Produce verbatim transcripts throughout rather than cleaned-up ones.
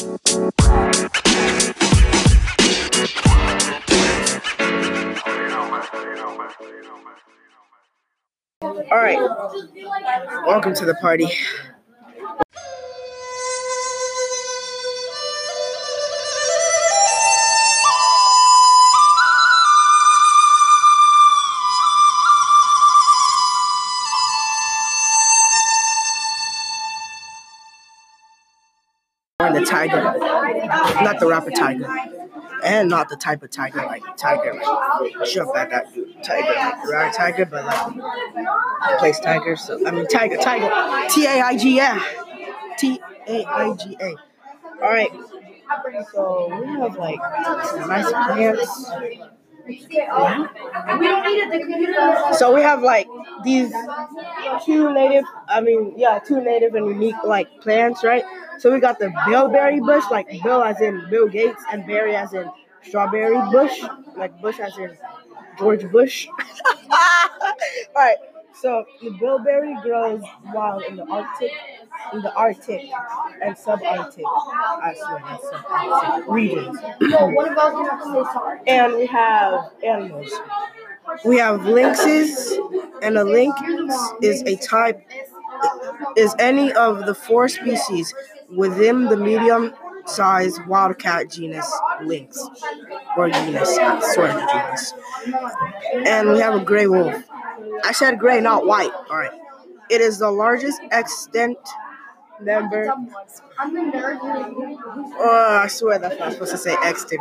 All right, welcome to the party. The tiger, not the rapper tiger, and not the type of tiger like tiger, like jump at that tiger, like right tiger, but like place tiger. So I mean tiger, tiger, T A I G A, T A I G A. All right, so we have like nice plants. Yeah. So we have like these two native, I mean, yeah, two native and unique like plants, right? So we got the bilberry bush, like Bill as in Bill Gates, and berry as in strawberry bush, like Bush as in George Bush. All right. So the bilberry grows wild in the Arctic, in the Arctic and subarctic, I swear, that's subarctic regions. And we have animals. We have lynxes, and a lynx is a type, is any of the four species within the medium-sized wildcat genus lynx, or genus, I swear, genus. And we have a gray wolf. I said gray, not white. All right. It is the largest extant member. Oh, I swear that's not supposed to say extant.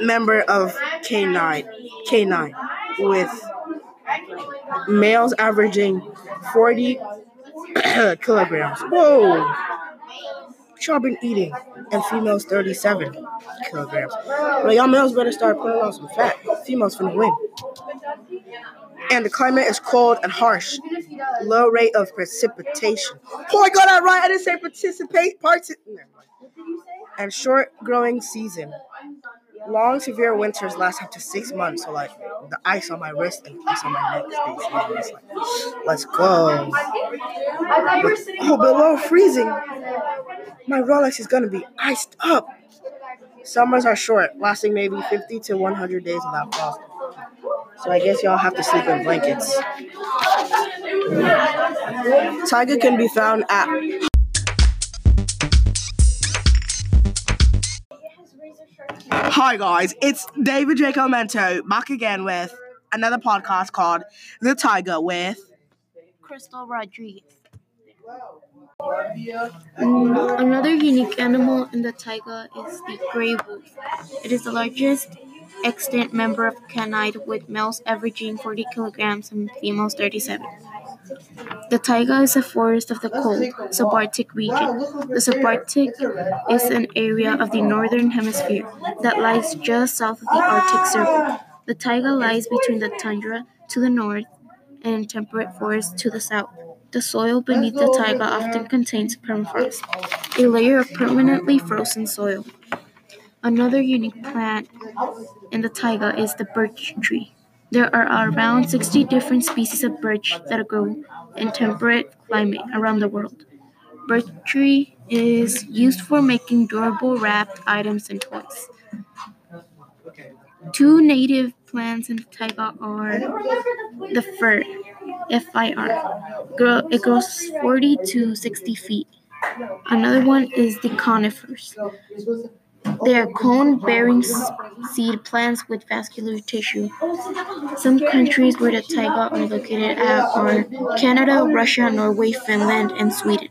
Member of canine, canine, with males averaging forty kilograms. Whoa! Which y'all been eating, and females thirty-seven kilograms. Well, y'all males better start putting on some fat. Females finna win. And the climate is cold and harsh. Low rate of precipitation. Oh, I got that right. I didn't say participate. Parti- and short growing season. Long, severe winters last up to six months. So, like, the ice on my wrist and ice on my neck stays. Like, let's go. But, oh, below freezing, my Rolex is going to be iced up. Summers are short, lasting maybe fifty to one hundred days without frost. So I guess y'all have to sleep in blankets. Taiga can be found at... Hi guys, it's David J. Calmento back again with another podcast called The Taiga with... Crystal Rodriguez. Mm, another unique animal in the taiga is the gray wolf. It is the largest extant member of Canidae, with males averaging forty kilograms and females thirty-seven. The taiga is a forest of the cold subarctic region. The subarctic is an area of the northern hemisphere that lies just south of the Arctic Circle. The taiga lies between the tundra to the north and temperate forests to the south. The soil beneath the taiga often contains permafrost, a layer of permanently frozen soil. Another unique plant in the taiga is the birch tree. There are around sixty different species of birch that grow in temperate climate around the world. Birch tree is used for making durable wrapped items and toys. Two native plants in the taiga are the fir, F I R. It grows forty to sixty feet. Another one is the conifers. They are cone-bearing seed plants with vascular tissue. Some countries where the taiga are located at are Canada, Russia, Norway, Finland, and Sweden.